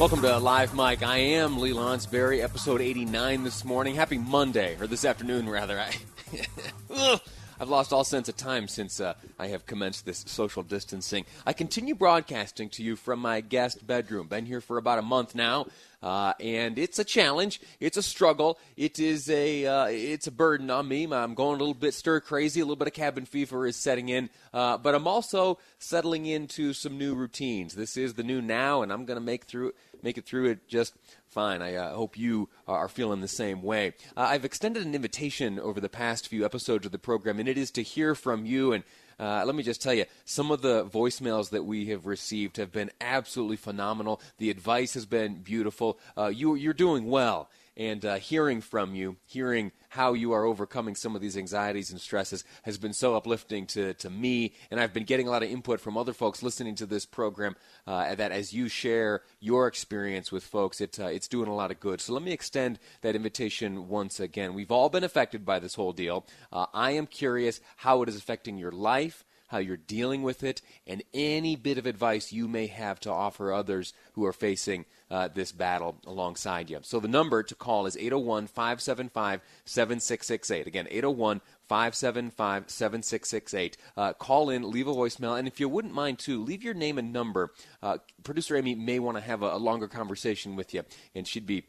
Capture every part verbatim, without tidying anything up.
Welcome to Live Mike. I am Lee Lonsberry, episode eighty-nine this morning. Happy Monday, or this afternoon, rather. I, I've lost all sense of time since uh, I have commenced this social distancing. I continue broadcasting to you from my guest bedroom. Been here for about a month now, uh, and it's a challenge. It's a struggle. It is a uh, it's a burden on me. I'm going a little bit stir-crazy. A little bit of cabin fever is setting in, uh, but I'm also settling into some new routines. This is the new now, and I'm going to make through it. Make it through it just fine. I uh, hope you are feeling the same way. Uh, I've extended an invitation over the past few episodes of the program, and it is to hear from you. And uh, let me just tell you, some of the voicemails that we have received have been absolutely phenomenal. The advice has been beautiful. Uh, you, you're doing well. And uh, hearing from you, hearing how you are overcoming some of these anxieties and stresses has been so uplifting to, to me. And I've been getting a lot of input from other folks listening to this program uh, that as you share your experience with folks, it, uh, it's doing a lot of good. So let me extend that invitation once again. We've all been affected by this whole deal. Uh, I am curious how it is affecting your life, how you're dealing with it, and any bit of advice you may have to offer others who are facing uh, this battle alongside you. So the number to call is eight oh one, five seven five, seven six six eight. Again, eight oh one, five seven five, seven six six eight. Uh, call in, leave a voicemail, and if you wouldn't mind, too, leave your name and number. Uh, Producer Amy may want to have a, a longer conversation with you, and she'd be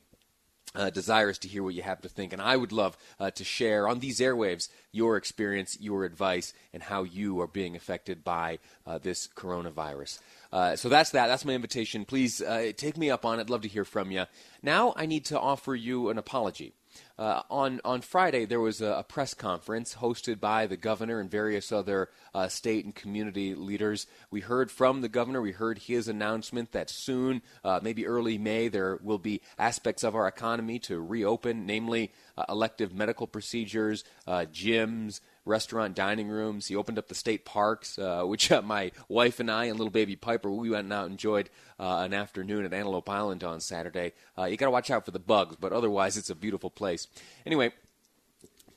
Uh, desirous to hear what you have to think. And I would love uh, to share on these airwaves your experience, your advice, and how you are being affected by uh, this coronavirus. Uh, so that's that. That's my invitation. Please uh, take me up on it. Love to hear from you. Now I need to offer you an apology. Uh, on, on Friday, there was a, a press conference hosted by the governor and various other uh, state and community leaders. We heard from the governor. We heard his announcement that soon, uh, maybe early May, there will be aspects of our economy to reopen, namely uh, elective medical procedures, uh, gyms, restaurant dining rooms. He opened up the state parks, uh, which uh, my wife and I and little baby Piper, we went out and enjoyed uh, an afternoon at Antelope Island on Saturday. Uh, you got to watch out for the bugs, but otherwise it's a beautiful place. Anyway,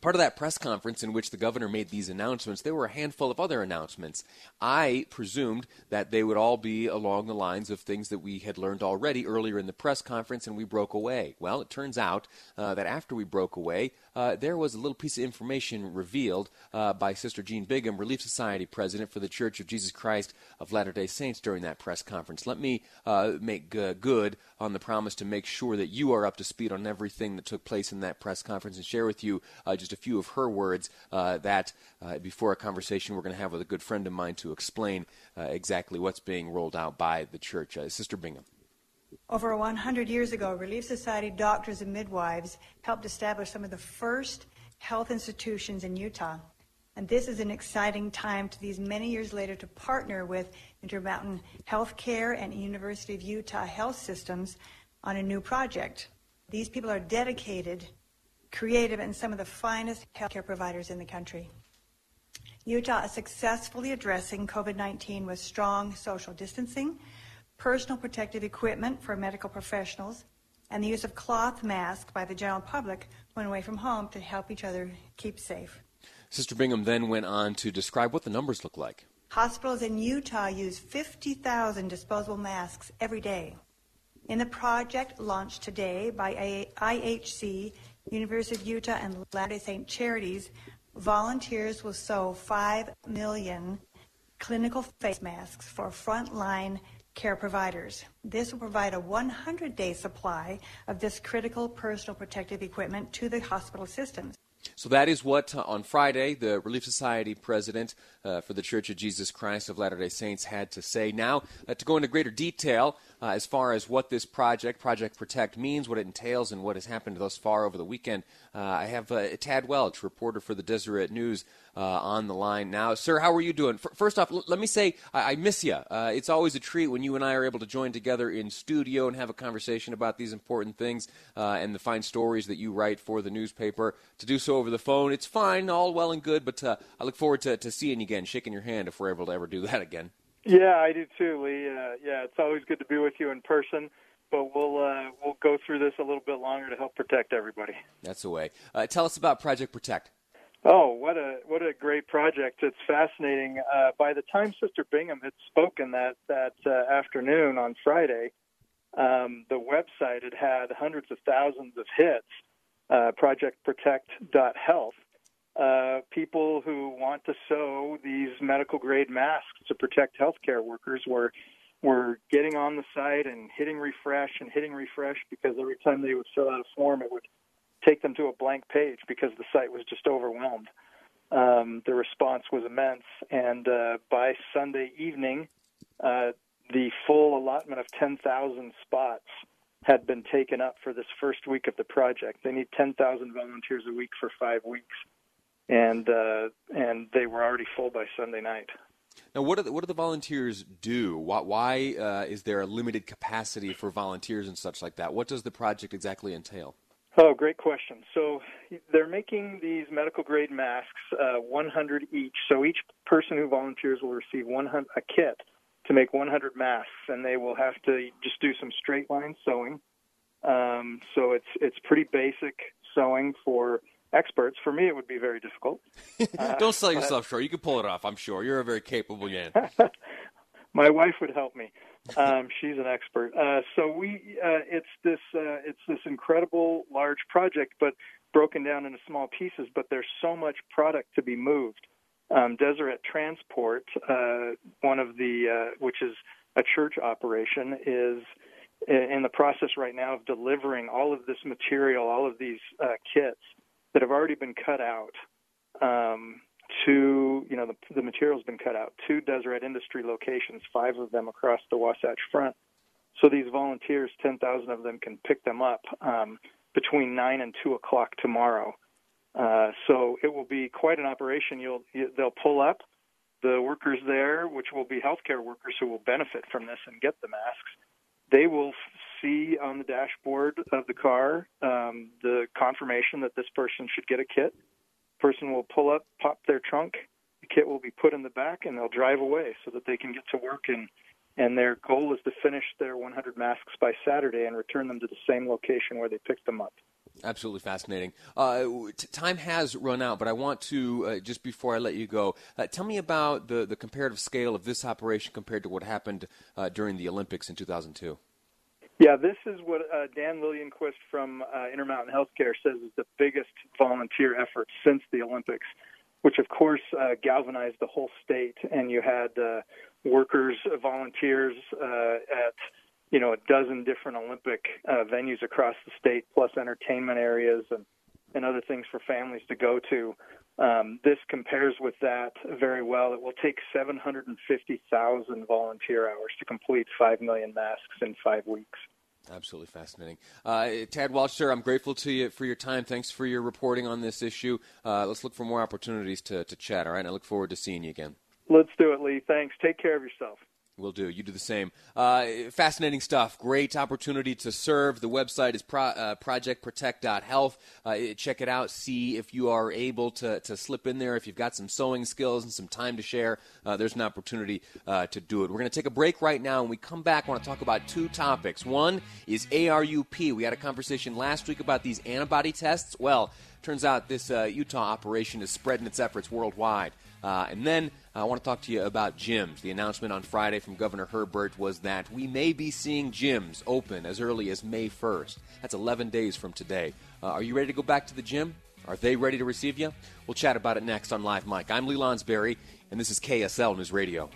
part of that press conference in which the governor made these announcements, there were a handful of other announcements. I presumed that they would all be along the lines of things that we had learned already earlier in the press conference, and we broke away. Well, it turns out uh, that after we broke away, uh, there was a little piece of information revealed uh, by Sister Jean Bigham, Relief Society president for the Church of Jesus Christ of Latter-day Saints during that press conference. Let me uh, make uh, good on the promise to make sure that you are up to speed on everything that took place in that press conference and share with you uh, just a few of her words uh, that uh, before a conversation we're going to have with a good friend of mine to explain uh, exactly what's being rolled out by the church. Uh, Sister Bingham. Over one hundred years ago, Relief Society doctors and midwives helped establish some of the first health institutions in Utah. And this is an exciting time to these many years later to partner with Intermountain Healthcare and University of Utah Health Systems on a new project. These people are dedicated, creative, and some of the finest healthcare providers in the country. Utah is successfully addressing COVID nineteen with strong social distancing, personal protective equipment for medical professionals, and the use of cloth masks by the general public when away from home to help each other keep safe. Sister Bingham then went on to describe what the numbers look like. Hospitals in Utah use fifty thousand disposable masks every day. In the project launched today by I H C, University of Utah, and Latter-day Saint Charities, volunteers will sew five million clinical face masks for frontline care providers. This will provide a one hundred day supply of this critical personal protective equipment to the hospital systems. So that is what, uh, on Friday, the Relief Society president uh, for the Church of Jesus Christ of Latter-day Saints had to say. Now, uh, to go into greater detail uh, as far as what this project, Project Protect, means, what it entails, and what has happened thus far over the weekend, uh, I have uh, Tad Welch, reporter for the Deseret News, uh, on the line now. Sir, how are you doing? F- first off, l- let me say I, I miss you. Uh, it's always a treat when you and I are able to join together in studio and have a conversation about these important things uh, and the fine stories that you write for the newspaper. To do so over the phone, it's fine, all well and good, but uh, I look forward to, to seeing you again, shaking your hand if we're able to ever do that again. Yeah, I do too, Lee. Uh, yeah, it's always good to be with you in person, but we'll uh, we'll go through this a little bit longer to help protect everybody. That's the way. Uh, tell us about Project Protect. Oh, what a what a great project. It's fascinating. Uh, by the time Sister Bigham had spoken that, that uh, afternoon on Friday, um, the website had had hundreds of thousands of hits. Uh, project protect dot health, uh, people who want to sew these medical-grade masks to protect healthcare workers were were getting on the site and hitting refresh and hitting refresh because every time they would fill out a form, it would take them to a blank page because the site was just overwhelmed. Um, the response was immense, and uh, by Sunday evening, uh, the full allotment of ten thousand spots had been taken up for this first week of the project. They need ten thousand volunteers a week for five weeks, and uh, and they were already full by Sunday night. Now, what do the, what do the volunteers do? Why, why uh, is there a limited capacity for volunteers and such like that? What does the project exactly entail? Oh, great question. So they're making these medical-grade masks, uh, one hundred each. So each person who volunteers will receive one hundred a kit to make one hundred masks, and they will have to just do some straight line sewing. Um, so it's it's pretty basic sewing for experts. For me, it would be very difficult. Uh, Don't sell yourself short. You can pull it off, I'm sure. You're a very capable man. My wife would help me. Um, she's an expert. Uh, so we uh, it's this uh, it's this incredible large project, but broken down into small pieces. But there's so much product to be moved. Um, Deseret Transport, uh, one of the uh, which is a church operation, is in the process right now of delivering all of this material, all of these uh, kits that have already been cut out. Um, to you know, the, the material's been cut out to Deseret Industry locations, five of them across the Wasatch Front. So these volunteers, ten thousand of them, can pick them up um, between nine and two o'clock tomorrow. Uh, so it will be quite an operation. You'll, you, they'll pull up the workers there, which will be healthcare workers who will benefit from this and get the masks. They will see on the dashboard of the car um, the confirmation that this person should get a kit. Person will pull up, pop their trunk. The kit will be put in the back, and they'll drive away so that they can get to work. And, and their goal is to finish their one hundred masks by Saturday and return them to the same location where they picked them up. Absolutely fascinating. Uh, t- time has run out, but I want to, uh, just before I let you go, uh, tell me about the, the comparative scale of this operation compared to what happened uh, during the Olympics in two thousand two. Yeah, this is what uh, Dan Lillianquist from uh, Intermountain Healthcare says is the biggest volunteer effort since the Olympics, which, of course, uh, galvanized the whole state. And you had uh, workers, volunteers uh, at you know, a dozen different Olympic uh, venues across the state, plus entertainment areas and, and other things for families to go to. Um, this compares with that very well. It will take seven hundred fifty thousand volunteer hours to complete five million masks in five weeks. Absolutely fascinating. Uh, Tad Welch, sir, I'm grateful to you for your time. Thanks for your reporting on this issue. Uh, let's look for more opportunities to, to chat, all right? And I look forward to seeing you again. Let's do it, Lee. Thanks. Take care of yourself. Will do. You do the same. Uh, fascinating stuff. Great opportunity to serve. The website is pro, uh, project protect dot health. Uh, check it out. See if you are able to, to slip in there. If you've got some sewing skills and some time to share, uh, there's an opportunity uh, to do it. We're going to take a break right now. When we come back, I want to talk about two topics. One is A R U P. We had a conversation last week about these antibody tests. Well, turns out this uh, Utah operation is spreading its efforts worldwide. Uh, and then I want to talk to you about gyms. The announcement on Friday from Governor Herbert was that we may be seeing gyms open as early as May first. That's eleven days from today. Uh, are you ready to go back to the gym? Are they ready to receive you? We'll chat about it next on Live Mike. I'm Lee Lonsberry, and this is K S L News Radio.